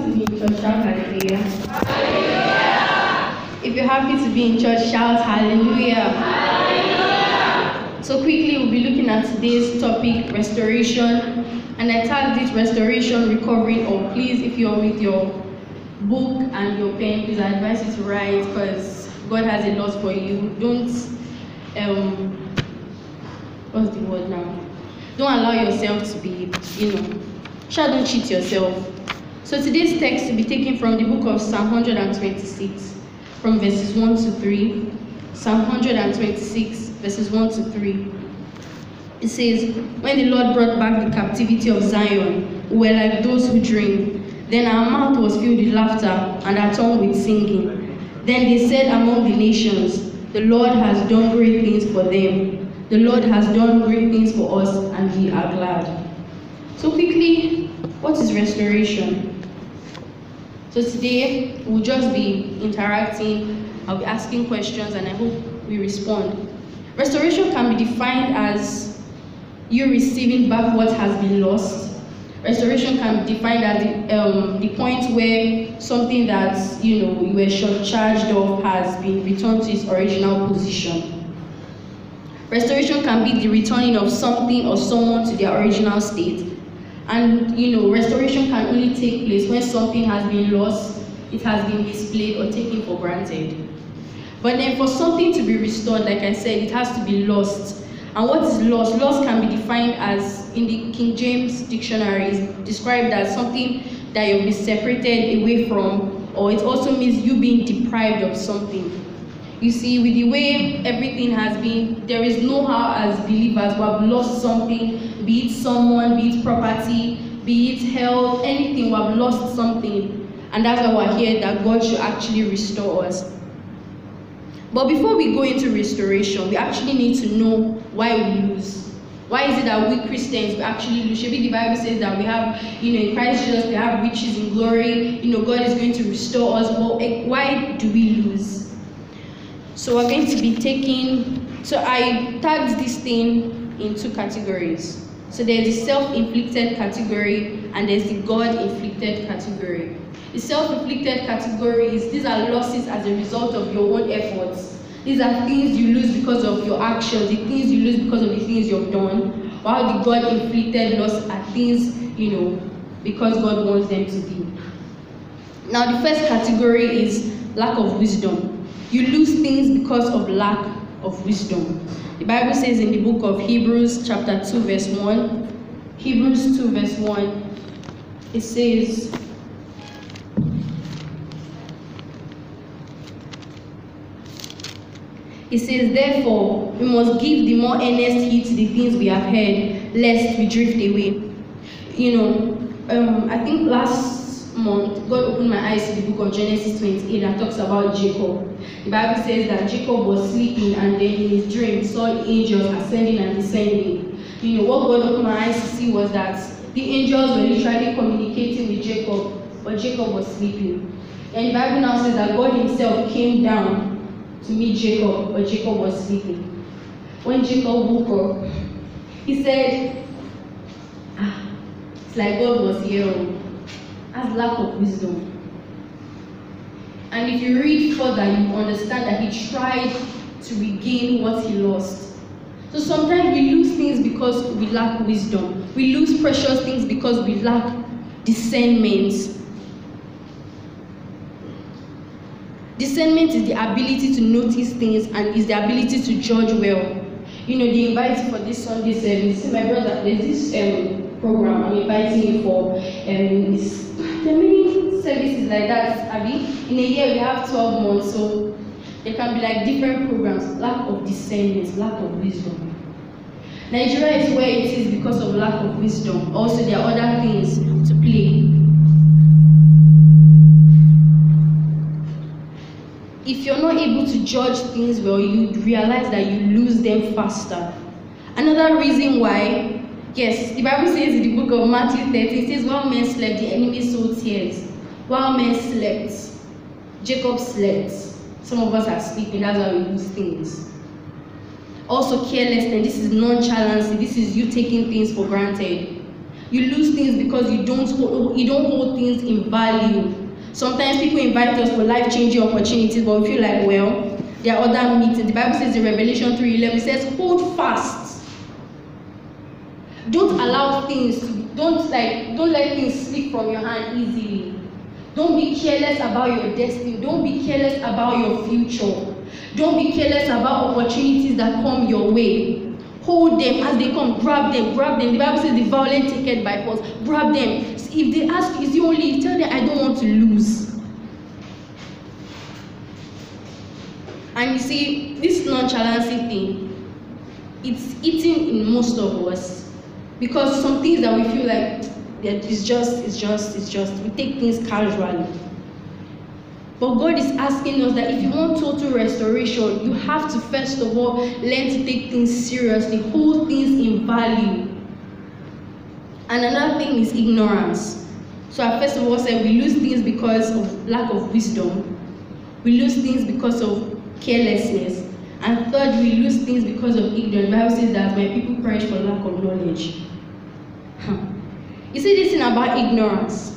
to be in church, shout hallelujah. Hallelujah. If you're happy to be in church, shout hallelujah. Hallelujah. So quickly, we'll be looking at today's topic, restoration. And I tagged it restoration, recovery, or please, if you're with your book and your pen, please, I advise you to write, because God has a lot for you. Don't, what's the word now? Don't allow yourself to be, don't cheat yourself. So today's text will be taken from the book of Psalm 126, from verses 1 to 3. Psalm 126, verses 1 to 3. It says, when the Lord brought back the captivity of Zion, we were like those who dream. Then our mouth was filled with laughter and our tongue with singing. Then they said among the nations, the Lord has done great things for them. The Lord has done great things for us, and we are glad. So quickly, what is restoration? So today, we'll just be interacting. I'll be asking questions, and I hope we respond. Restoration can be defined as you receiving back what has been lost. Restoration can be defined as the point where something that you were shortchanged of has been returned to its original position. Restoration can be the returning of something or someone to their original state. And restoration can only take place when something has been lost, it has been displayed or taken for granted. But then for something to be restored, like I said, it has to be lost. And what is lost? Lost can be defined as, in the King James Dictionary, is described as something that you'll be separated away from, or it also means you being deprived of something. You see, with the way everything has been, there is no how as believers we have lost something, be it someone, be it property, be it health, anything, we have lost something. And that's why we're here, that God should actually restore us. But before we go into restoration, we actually need to know why we lose. Why is it that we Christians, we actually lose? Maybe the Bible says that we have, in Christ Jesus, we have riches in glory. God is going to restore us. But why do we lose? So we're going to be taking, so I tagged this thing in two categories. So there's the self-inflicted category and there's the God-inflicted category. The self-inflicted category is these are losses as a result of your own efforts. These are things you lose because of your actions, the things you lose because of the things you've done. While the God-inflicted loss are things, because God wants them to be. Now, the first category is lack of wisdom. You lose things because of lack of wisdom. The Bible says in the book of Hebrews, chapter 2, verse 1, Hebrews 2, verse 1, it says, therefore, we must give the more earnest heed to the things we have heard, lest we drift away. I think last month, God opened my eyes to the book of Genesis 28 that talks about Jacob. The Bible says that Jacob was sleeping and then in his dream saw angels ascending and descending. What God opened my eyes to see was that the angels were literally communicating with Jacob, but Jacob was sleeping. And the Bible now says that God himself came down to meet Jacob, but Jacob was sleeping. When Jacob woke up, he said, it's like God was here. That's lack of wisdom. And if you read further, you understand that he tried to regain what he lost. So sometimes we lose things because we lack wisdom. We lose precious things because we lack discernment. Discernment is the ability to notice things and is the ability to judge well. The invite for this Sunday service, my brother, there's this program I'm inviting you for. There are many services like that, Abby. In a year, we have 12 months, so there can be like different programs. Lack of discernment, lack of wisdom. Nigeria is where it is because of lack of wisdom. Also, there are other things to play. If you're not able to judge things well, you realize that you lose them faster. Another reason why, yes, the Bible says in the book of Matthew 13, it says, while men slept, the enemy sowed tears. While men slept, Jacob slept. Some of us are sleeping, that's why we lose things. Also carelessness, this is nonchalance, this is you taking things for granted. You lose things because you don't hold things in value. Sometimes people invite us for life-changing opportunities, but we feel like, well, there are other meetings. The Bible says in Revelation 3:11, it says, hold fast. Don't allow things, don't let things slip from your hand easily. Don't be careless about your destiny. Don't be careless about your future. Don't be careless about opportunities that come your way. Hold them as they come. Grab them. The Bible says the violent take it by force. Grab them. If they ask, is it only, tell them I don't want to lose. And you see, this nonchalancy thing, it's eating in most of us, because some things that we feel like that it's just, we take things casually. But God is asking us that if you want total restoration, you have to first of all learn to take things seriously, hold things in value. And another thing is ignorance. So I first of all said we lose things because of lack of wisdom. We lose things because of carelessness. And third, we lose things because of ignorance. The Bible says that my people perish for lack of knowledge. You see this thing about ignorance.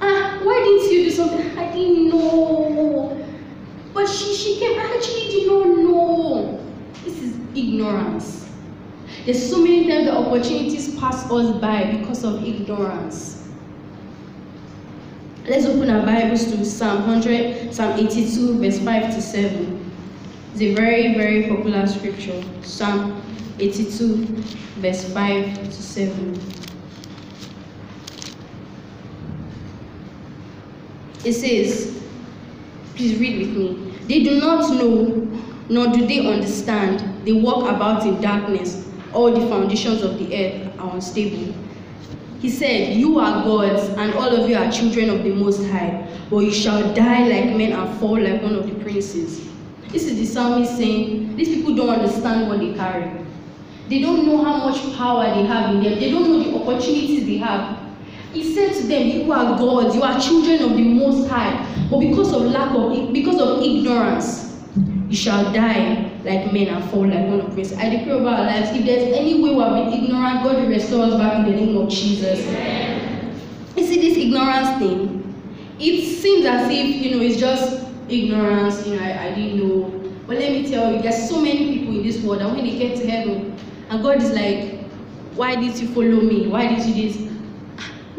Why didn't you do something? I didn't know. But she came, I actually did not know. This is ignorance. There's so many times the opportunities pass us by because of ignorance. Let's open our Bibles to Psalm 100, Psalm 82, verse 5 to 7. It's a very, very popular scripture. Psalm 82, verse 5 to 7. It says, please read with me. They do not know, nor do they understand. They walk about in darkness. All the foundations of the earth are unstable. He said, you are gods, and all of you are children of the Most High, but you shall die like men and fall like one of the princes. This is the psalmist saying, these people don't understand what they carry. They don't know how much power they have in them. They don't know the opportunities they have. He said to them, you are gods, you are children of the Most High, but because of ignorance, you shall die like men and fall like one of princes. I declare over our lives, if there's any way we have been ignorant, God will restore us back in the name of Jesus. Amen. You see this ignorance thing, it seems as if, it's just ignorance, I didn't know. But let me tell you, there's so many people in this world that when they get to heaven, and God is like, why did you follow me? Why did you this?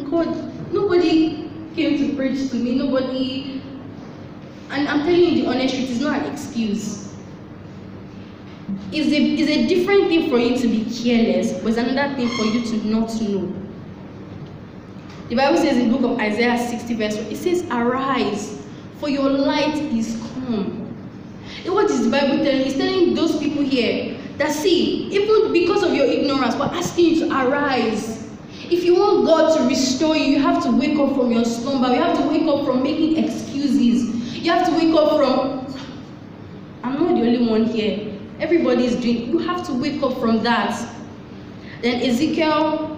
God, nobody came to preach to me, nobody, and I'm telling you the honest truth, it's not an excuse. It's a different thing for you to be careless, but it's another thing for you to not know. The Bible says in the book of Isaiah 60 verse 1, it says, arise, for your light is come. And what is the Bible telling? It's telling those people here that see, even because of your ignorance, we're asking you to arise. If you want God to restore you, you have to wake up from your slumber. You have to wake up from making excuses. You have to wake up from, I'm not the only one here. Everybody is doing, you have to wake up from that. Then Ezekiel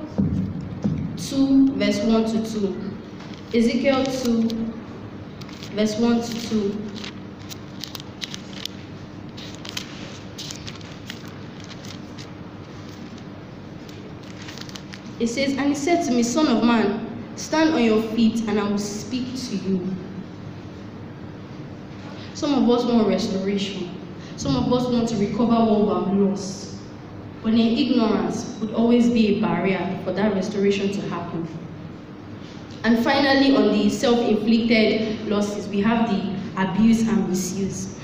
2, verse 1 to 2. Ezekiel 2, verse 1 to 2. It says, and he said to me, son of man, stand on your feet and I will speak to you. Some of us want restoration. Some of us want to recover what we have lost. But in ignorance would always be a barrier for that restoration to happen. And finally, on the self-inflicted losses, we have the abuse and misuse.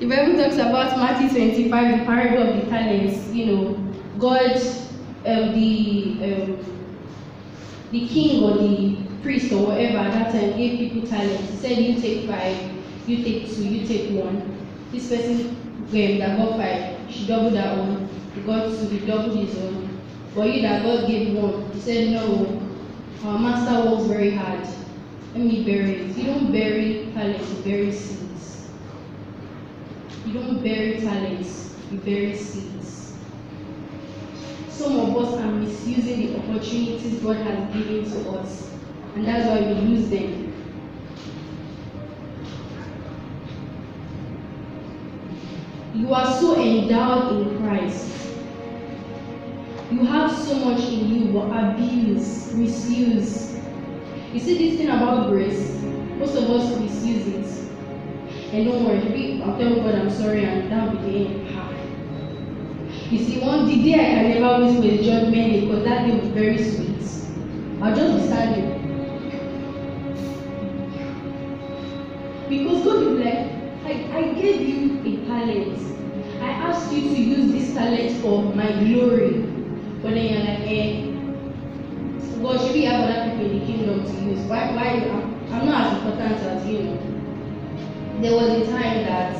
The Bible talks about Matthew 25, the parable of the talents. God, the king or the priest or whatever at that time gave people talents. He said, you take 5, you take 2, you take 1. This person that got 5, she doubled her own. He got 2, he doubled his own. But you that God gave 1, he said, no, our master works very hard. Let me bury it. You don't bury talents, you bury seeds. You don't bury talents, you bury seeds. Some of us are misusing the opportunities God has given to us, and that's why we lose them. You are so endowed in Christ. You have so much in you, but abuse, misuse. You see this thing about grace, most of us misuse it. And don't worry, I'll tell God I'm sorry and that will be the end. You see, the day I can never wait for the judgment day, because that day will be very sweet. I'll just be sad. Because God will be like, I gave you a talent. I asked you to use this talent for my glory. But then you're like, God, should we have other people in the kingdom to use? Why? I'm not as important as you. There was a time that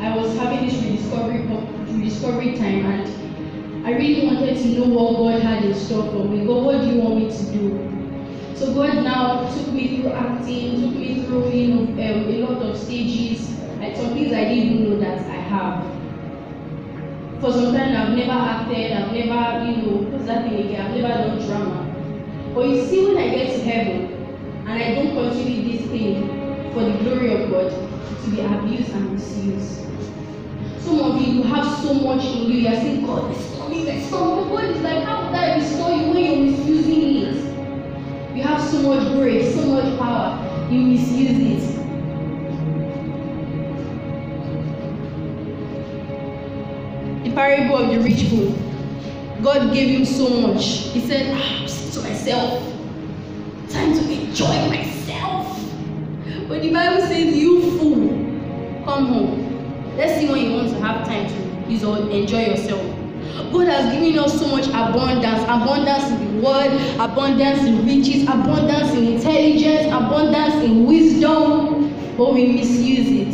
I was having this rediscovery time, and I really wanted to know what God had in store for me. God, what do you want me to do? So God now took me through acting, took me through a lot of stages, like some things I didn't know that I have. For some time I've never acted, I've never, what's that thing again? I've never done drama. But you see, when I get to heaven and I don't continue this thing for the glory of God, to be abused and misused. Some of you have so much in you, you are saying, God, restore me, restore me. God is like, how would I restore you when you're misusing it? You have so much grace, so much power, you misuse it. The parable of the rich fool, God gave him so much. He said, I'm saying to myself, time to enjoy myself. But the Bible says, you fool, come home. Let's see when you want to have time to use or enjoy yourself. God has given us so much abundance. Abundance in the word, abundance in riches, abundance in intelligence, abundance in wisdom. But we misuse it.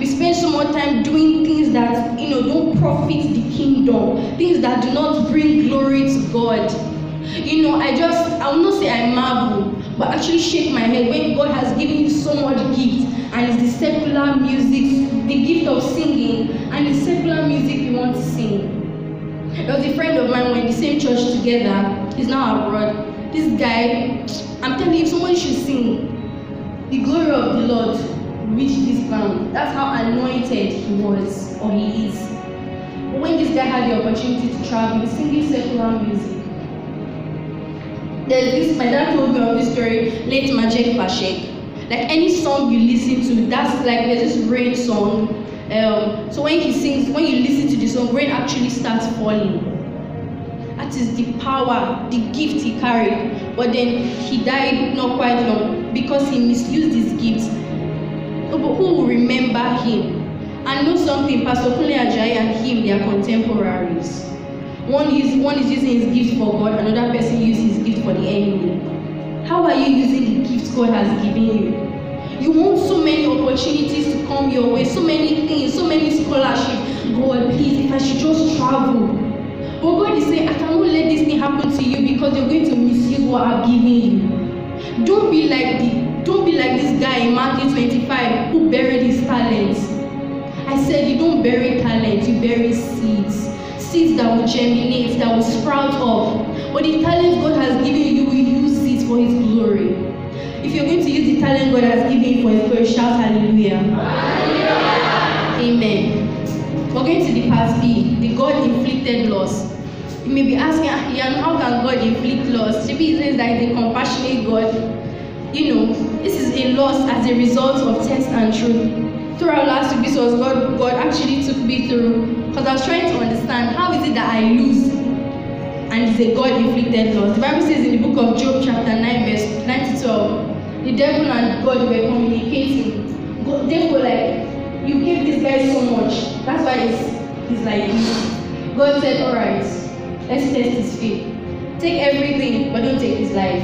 We spend so much time doing things that, don't profit the kingdom. Things that do not bring glory to God. I will not say I marvel, but actually shake my head when God has given you so much gift. And it's the secular music, the gift of singing, and the secular music you want to sing. There was a friend of mine, we're in the same church together, he's now abroad. This guy, I'm telling you, someone should sing the glory of the Lord reached this man. That's how anointed he was, or he is. But when this guy had the opportunity to travel, he's singing secular music. My dad told me of this story, late Majek Pashek. Like any song you listen to, that's like, there's this rain song. So when he sings, when you listen to the song, rain actually starts falling. That is the power, the gift he carried. But then he died not quite long because he misused his gift. But who will remember him? And know something, Pastor Kunle Ajayi and him, they are contemporaries. One is using his gift for God, another person uses his gift for the enemy. How are you using the gifts God has given you? You want so many opportunities to come your way, so many things, so many scholarships. God, please, if I should just travel. But God is saying, I cannot let this thing happen to you because you're going to misuse what I've given you. Don't be like this guy in Matthew 25 who buried his talents. I said, you don't bury talents, you bury seeds. Seeds that will germinate, that will sprout up. But the talents God has given you, you use it for His glory. If you're going to use the talent God has given you for His glory, shout hallelujah. Hallelujah. Amen. We're going to the part B, the God-inflicted loss. You may be asking, how can God inflict loss? The reason that the compassionate God, this is a loss as a result of test and truth. Throughout last week, this was God actually took me through, because I was trying to understand, how is it that I lose? And it's a God-inflicted loss. The Bible says in the book of Job, chapter 9, verse 9 to 12, the devil and God were communicating. God, they were like, you gave this guy so much. That's why he's like this. God said, all right, let's test his faith. Take everything, but don't take his life.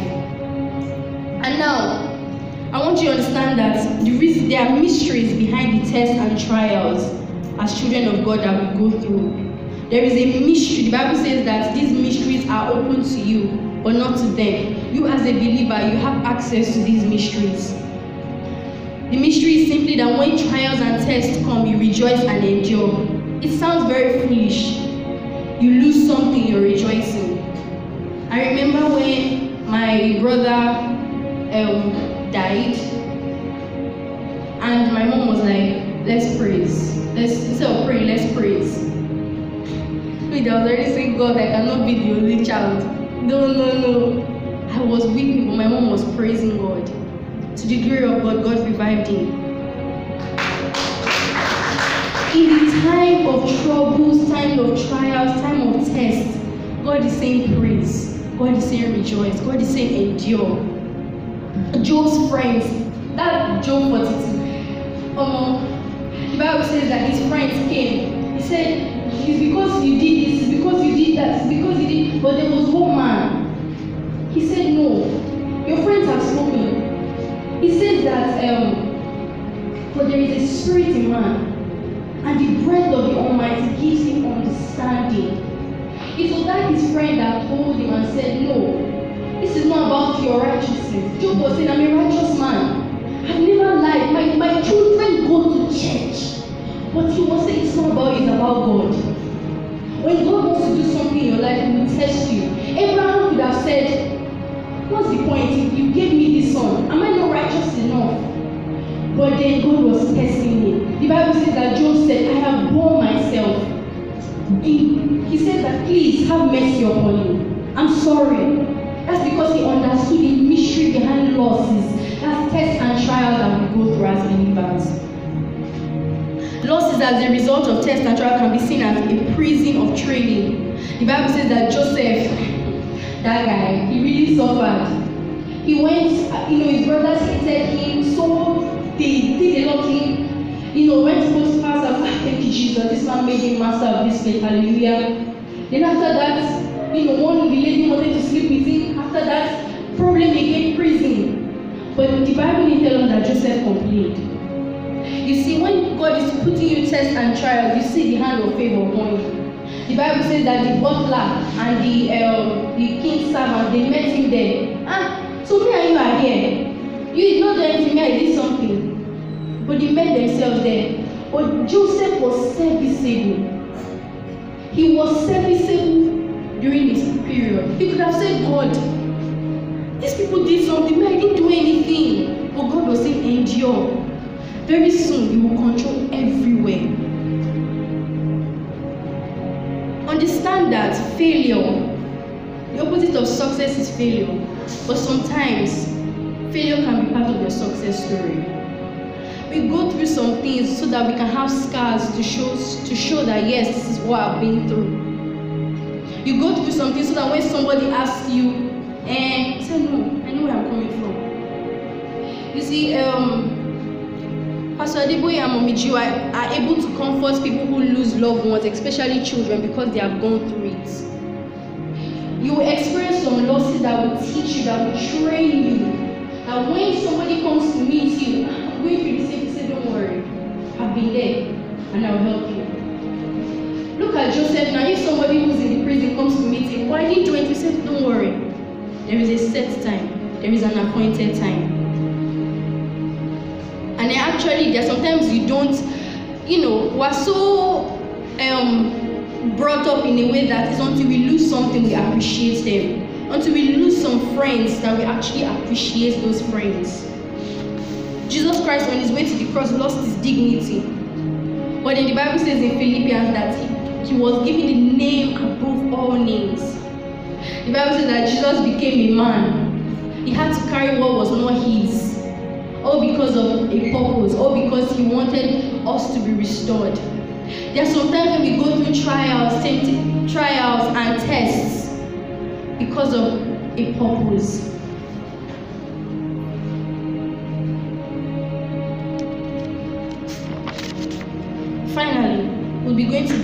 And now, I want you to understand that there are mysteries behind the tests and trials as children of God that we go through. There is a mystery. The Bible says that these mysteries are open to you, but not to them. You as a believer, you have access to these mysteries. The mystery is simply that when trials and tests come, you rejoice and endure. It sounds very foolish. You lose something, you're rejoicing. I remember when my brother died, and my mom was like, let's praise. Instead of praying, let's praise. So kid, I was already saying, God, I cannot be the only child. No. I was weeping, but my mom was praising God. To the glory of God, God revived him. In the time of troubles, time of trials, time of tests, God is saying praise. God is saying rejoice. God is saying endure. Job's friends, that Job 42. The Bible says that his friends came. He said, it's because you did this, it's because you did that, it's because you did. But there was one man. He said, no, your friends have spoken. He said that, for there is a spirit in man, and the breath of the Almighty gives him understanding. It was that his friend that told him and said, no, this is not about your righteousness. Job was saying, I'm a righteous man. I've never lied. My children go to church. But he was saying, it's not about you, it's about God. When God wants to do something in your life, he will test you. Abraham could have said, what's the point? You gave me this son. Am I not righteous enough? But then God was testing him. The Bible says that Job said, I have borne myself. He said that, please have mercy upon me. I'm sorry. That's because he understood the mystery behind losses. That's tests and trials that we go through as believers. Losses as a result of tests and trials can be seen as a prison of training. The Bible says that Joseph, that guy, he really suffered. He went, his brothers hated him, so they did a lot of him, when folks pass up, thank you Jesus, this man made him master of this place, hallelujah. Then after that, one lady wanted to sleep with him. After that, problem again, prison. But the Bible didn't tell us that Joseph complained. You see, when God is putting you tests and trials, you see the hand of favor upon you. The Bible says that the butler and the king's servant, they met him there. So me and you are here. You did not do anything, I did something. But they met themselves there. But Joseph was serviceable. He was serviceable during this period. He could have said, God, these people did something, but I didn't do anything. But God was saying, endure. Very soon, you will control everywhere. Understand that failure, the opposite of success is failure. But sometimes, failure can be part of your success story. We go through some things so that we can have scars to show that, yes, this is what I've been through. You go through something so that when somebody asks you, say, no, I know where I'm coming from. You see, Pastor Adeboye and Mommy G are able to comfort people who lose loved ones, especially children, because they have gone through it. You will experience some losses that will teach you, that will train you. And when somebody comes to meet you, I'm going through the same, say, don't worry, I've been there and I'll help you. Look at Joseph now. If somebody who's in the prison comes to meet him, why didn't you do it? He said, don't worry. There is a set time, there is an appointed time. And actually, there sometimes you don't, we're so brought up in a way that it's until we lose something we appreciate them. Until we lose some friends that we actually appreciate those friends. Jesus Christ, on his way to the cross, lost his dignity. But then the Bible says in Philippians that he was given the name above all names. The Bible says that Jesus became a man. He had to carry what was not his, all because of a purpose, all because he wanted us to be restored. There are sometimes when we go through trials and tests, because of a purpose. Finally, we'll be going to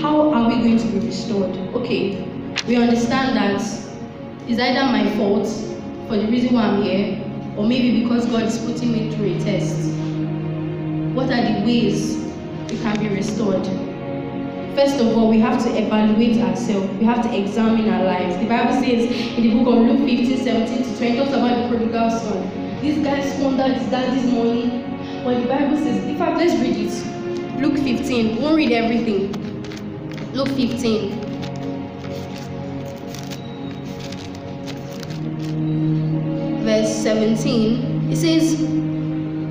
how are we going to be restored? Okay, we understand that it's either my fault for the reason why I'm here, or maybe because God is putting me through a test. What are the ways we can be restored? First of all, we have to evaluate ourselves. We have to examine our lives. The Bible says in the book of Luke 15:17-20, talks about the prodigal son. This guy squandered his daddy's money. But the Bible says, in fact, let's read it. Luke 15. We won't read everything. Luke 15. Verse 17. It says,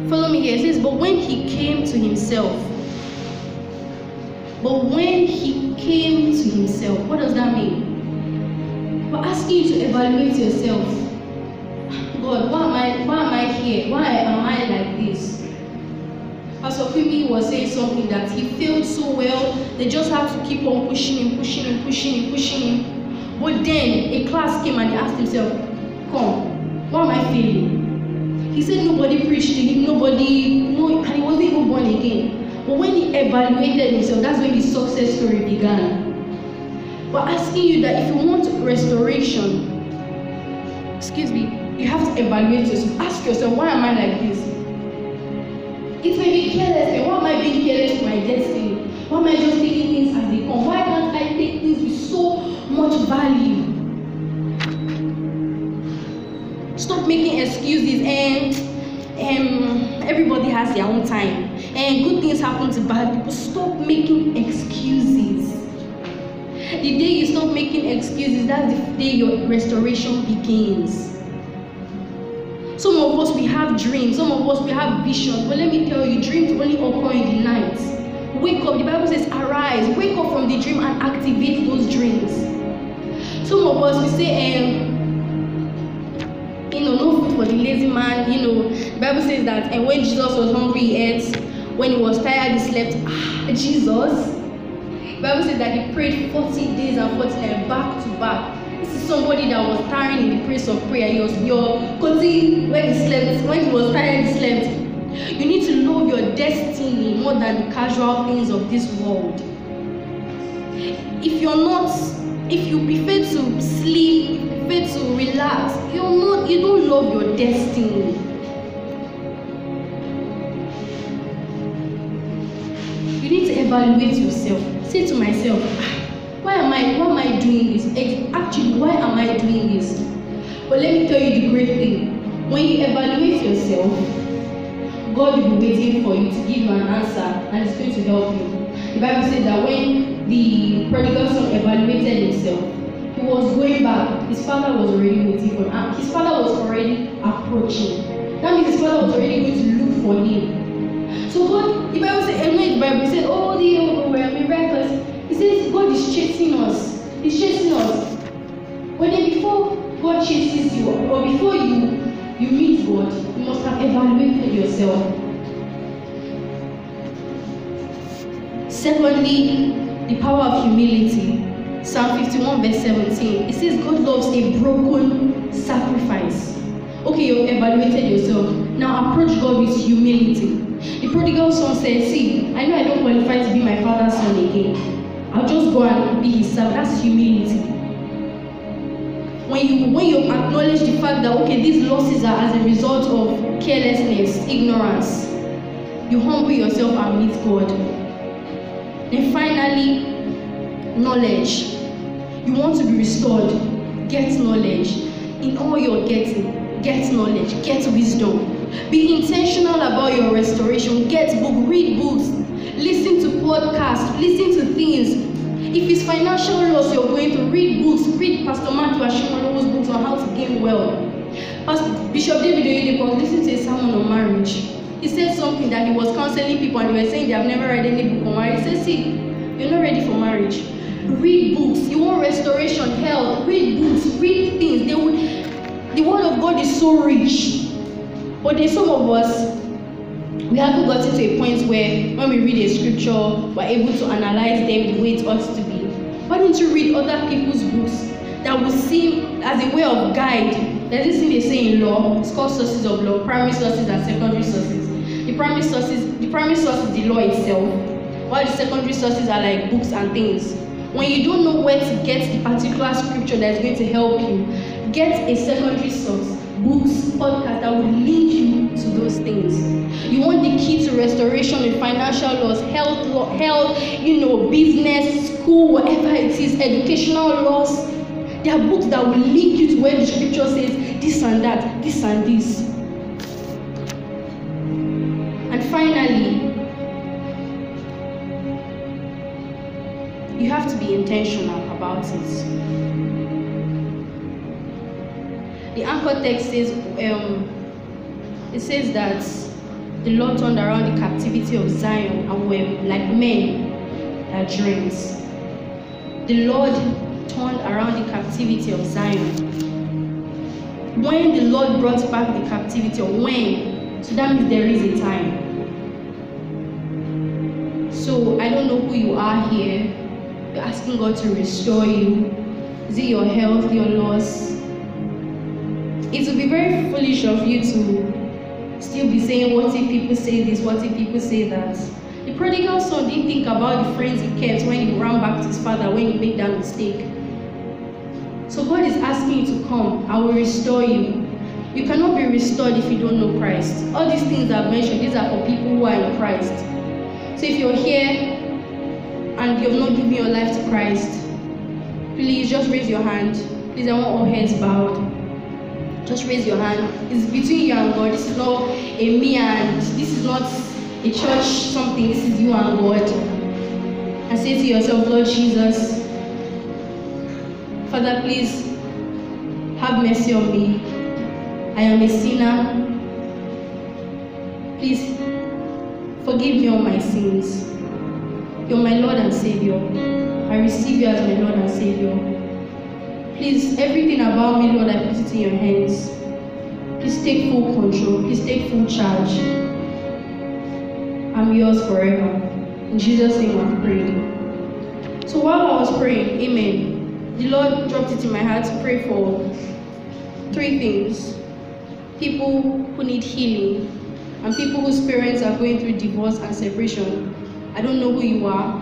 follow me here. It says, but when he came to himself, But when he came to himself, what does that mean? We're asking you to evaluate yourself. God, why am I here? Why am I like this? Pastor Femi was saying something that he failed so well, they just have to keep on pushing him. But then a class came and they asked himself, come, why am I failing? He said nobody preached to him, and he wasn't even born again. But when he evaluated himself, that's when his success story began. But asking you that if you want restoration, you have to evaluate yourself. Ask yourself, why am I like this? It may be careless. Why am I being careless to my destiny? Why am I just taking things as they come? Why can't I take things with so much value? Stop making excuses. Everybody has their own time. And good things happen to bad people. Stop making excuses. The day you stop making excuses, that's the day your restoration begins. Some of us, we have dreams. Some of us, we have visions. But let me tell you, dreams only occur in the night. Wake up. The Bible says, arise. Wake up from the dream and activate those dreams. Some of us, we say, no food for the lazy man. The Bible says that, and when Jesus was hungry, he ate. When he was tired, he slept. Jesus. The Bible says that he prayed 40 days and 40 nights back to back. This is somebody that was tiring in the place of prayer. When he was tired, he slept. You need to love your destiny more than the casual things of this world. If you prefer to sleep, you prefer to relax, you don't love your destiny. You need to evaluate yourself. Say to myself, why am I doing this? Actually, why am I doing this? But let me tell you the great thing. When you evaluate yourself, God will be waiting for you to give you an answer, and it's going to help you. The Bible says that when the prodigal son evaluated himself, he was going back. His father was already waiting for him. His father was already approaching. That means his father was already going to look for him. So God, the Bible says, all the old were miraculous. He says God is chasing us. He's chasing us. But then before God chases you, or before you meet God, you must have evaluated yourself. Secondly, the power of humility. Psalm 51 verse 17. It says God loves a broken sacrifice. Okay, you've evaluated yourself. Now approach God with humility. The prodigal son said, see, I know I don't qualify to be my father's son again. I'll just go and be his servant. That's humility. When you acknowledge the fact that, okay, these losses are as a result of carelessness, ignorance, you humble yourself and meet God. Then finally, knowledge. You want to be restored. Get knowledge. In all you're getting, get knowledge. Get wisdom. Be intentional about your restoration. Get books. Read books. Listen to podcasts, listen to things. If it's financial loss you're going to, read books, read Pastor Matthew Ashimolo's books on how to gain wealth. Bishop David Oyedepo listened to a sermon on marriage. He said something that he was counseling people and they were saying they have never read any book on marriage. He said, see, you're not ready for marriage. Read books. You want restoration, health, read books, read things. The word of God is so rich. But then some of us, we haven't gotten to a point where when we read a scripture, we're able to analyze them the way it ought to be. Why don't you read other people's books that will seem as a way of guide? There's this thing they say in law, it's called sources of law, primary sources and secondary sources. The primary source is the law itself, while the secondary sources are like books and things. When you don't know where to get the particular scripture that's going to help you, get a secondary source. Books, podcasts that will link you to those things. You want the key to restoration in financial loss, health, business, school, whatever it is, educational loss. There are books that will link you to where the scripture says this and that, this and this. And finally, you have to be intentional about it. The anchor text says, it says that the Lord turned around the captivity of Zion and were like men her dreams. The Lord turned around the captivity of Zion. When the Lord brought back the captivity, or when, so that means there is a time. So I don't know who you are here. You're asking God to restore you. Is it your health, your loss? It would be very foolish of you to still be saying, what if people say this, what if people say that? The prodigal son didn't think about the friends he kept when he ran back to his father when he made that mistake. So God is asking you to come. I will restore you. You cannot be restored if you don't know Christ. All these things I've mentioned, these are for people who are in Christ. So if you're here and you've not given your life to Christ, please just raise your hand. Please, I want all heads bowed. Just raise your hand. It's between you and God. This is not a me and this is not a church something. This is you and God. And say to yourself, Lord Jesus, Father, please have mercy on me. I am a sinner. Please forgive me all my sins. You're my Lord and Savior. I receive you as my Lord and Savior. Please, everything about me, Lord, I put it in your hands. Please take full control. Please take full charge. I'm yours forever. In Jesus' name I've prayed. So while I was praying, amen, the Lord dropped it in my heart to pray for three things. People who need healing and people whose parents are going through divorce and separation. I don't know who you are.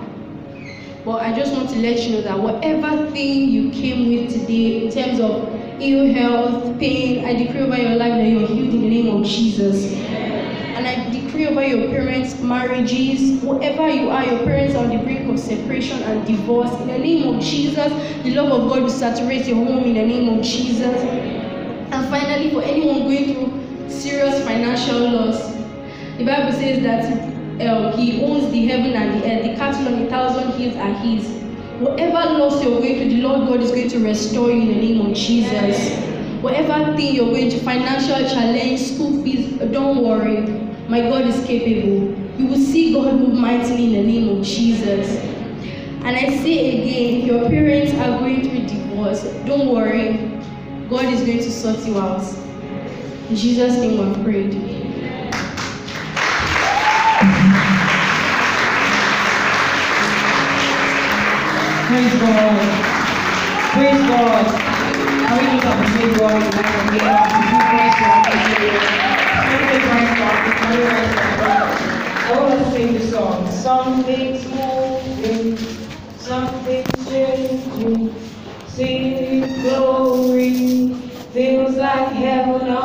But I just want to let you know that whatever thing you came with today in terms of ill health, pain, I decree over your life that you're healed in the name of Jesus. And I decree over your parents' marriages, whatever you are, your parents are on the brink of separation and divorce. In the name of Jesus, the love of God will saturate your home in the name of Jesus. And finally, for anyone going through serious financial loss, the Bible says that he owns the heaven and the earth, the cattle on 1,000 hills are his. Whatever loss you're going through, the Lord God is going to restore you in the name of Jesus. Whatever thing you're going to, financial challenge, school fees, don't worry. My God is capable. You will see God move mightily in the name of Jesus. And I say again, if your parents are going through divorce, don't worry. God is going to sort you out. In Jesus' name I prayed. Praise God. Praise God. How we just appreciate God in life of here. I want us to sing this song. Something's moving, something's changing, singing glory, feels like heaven.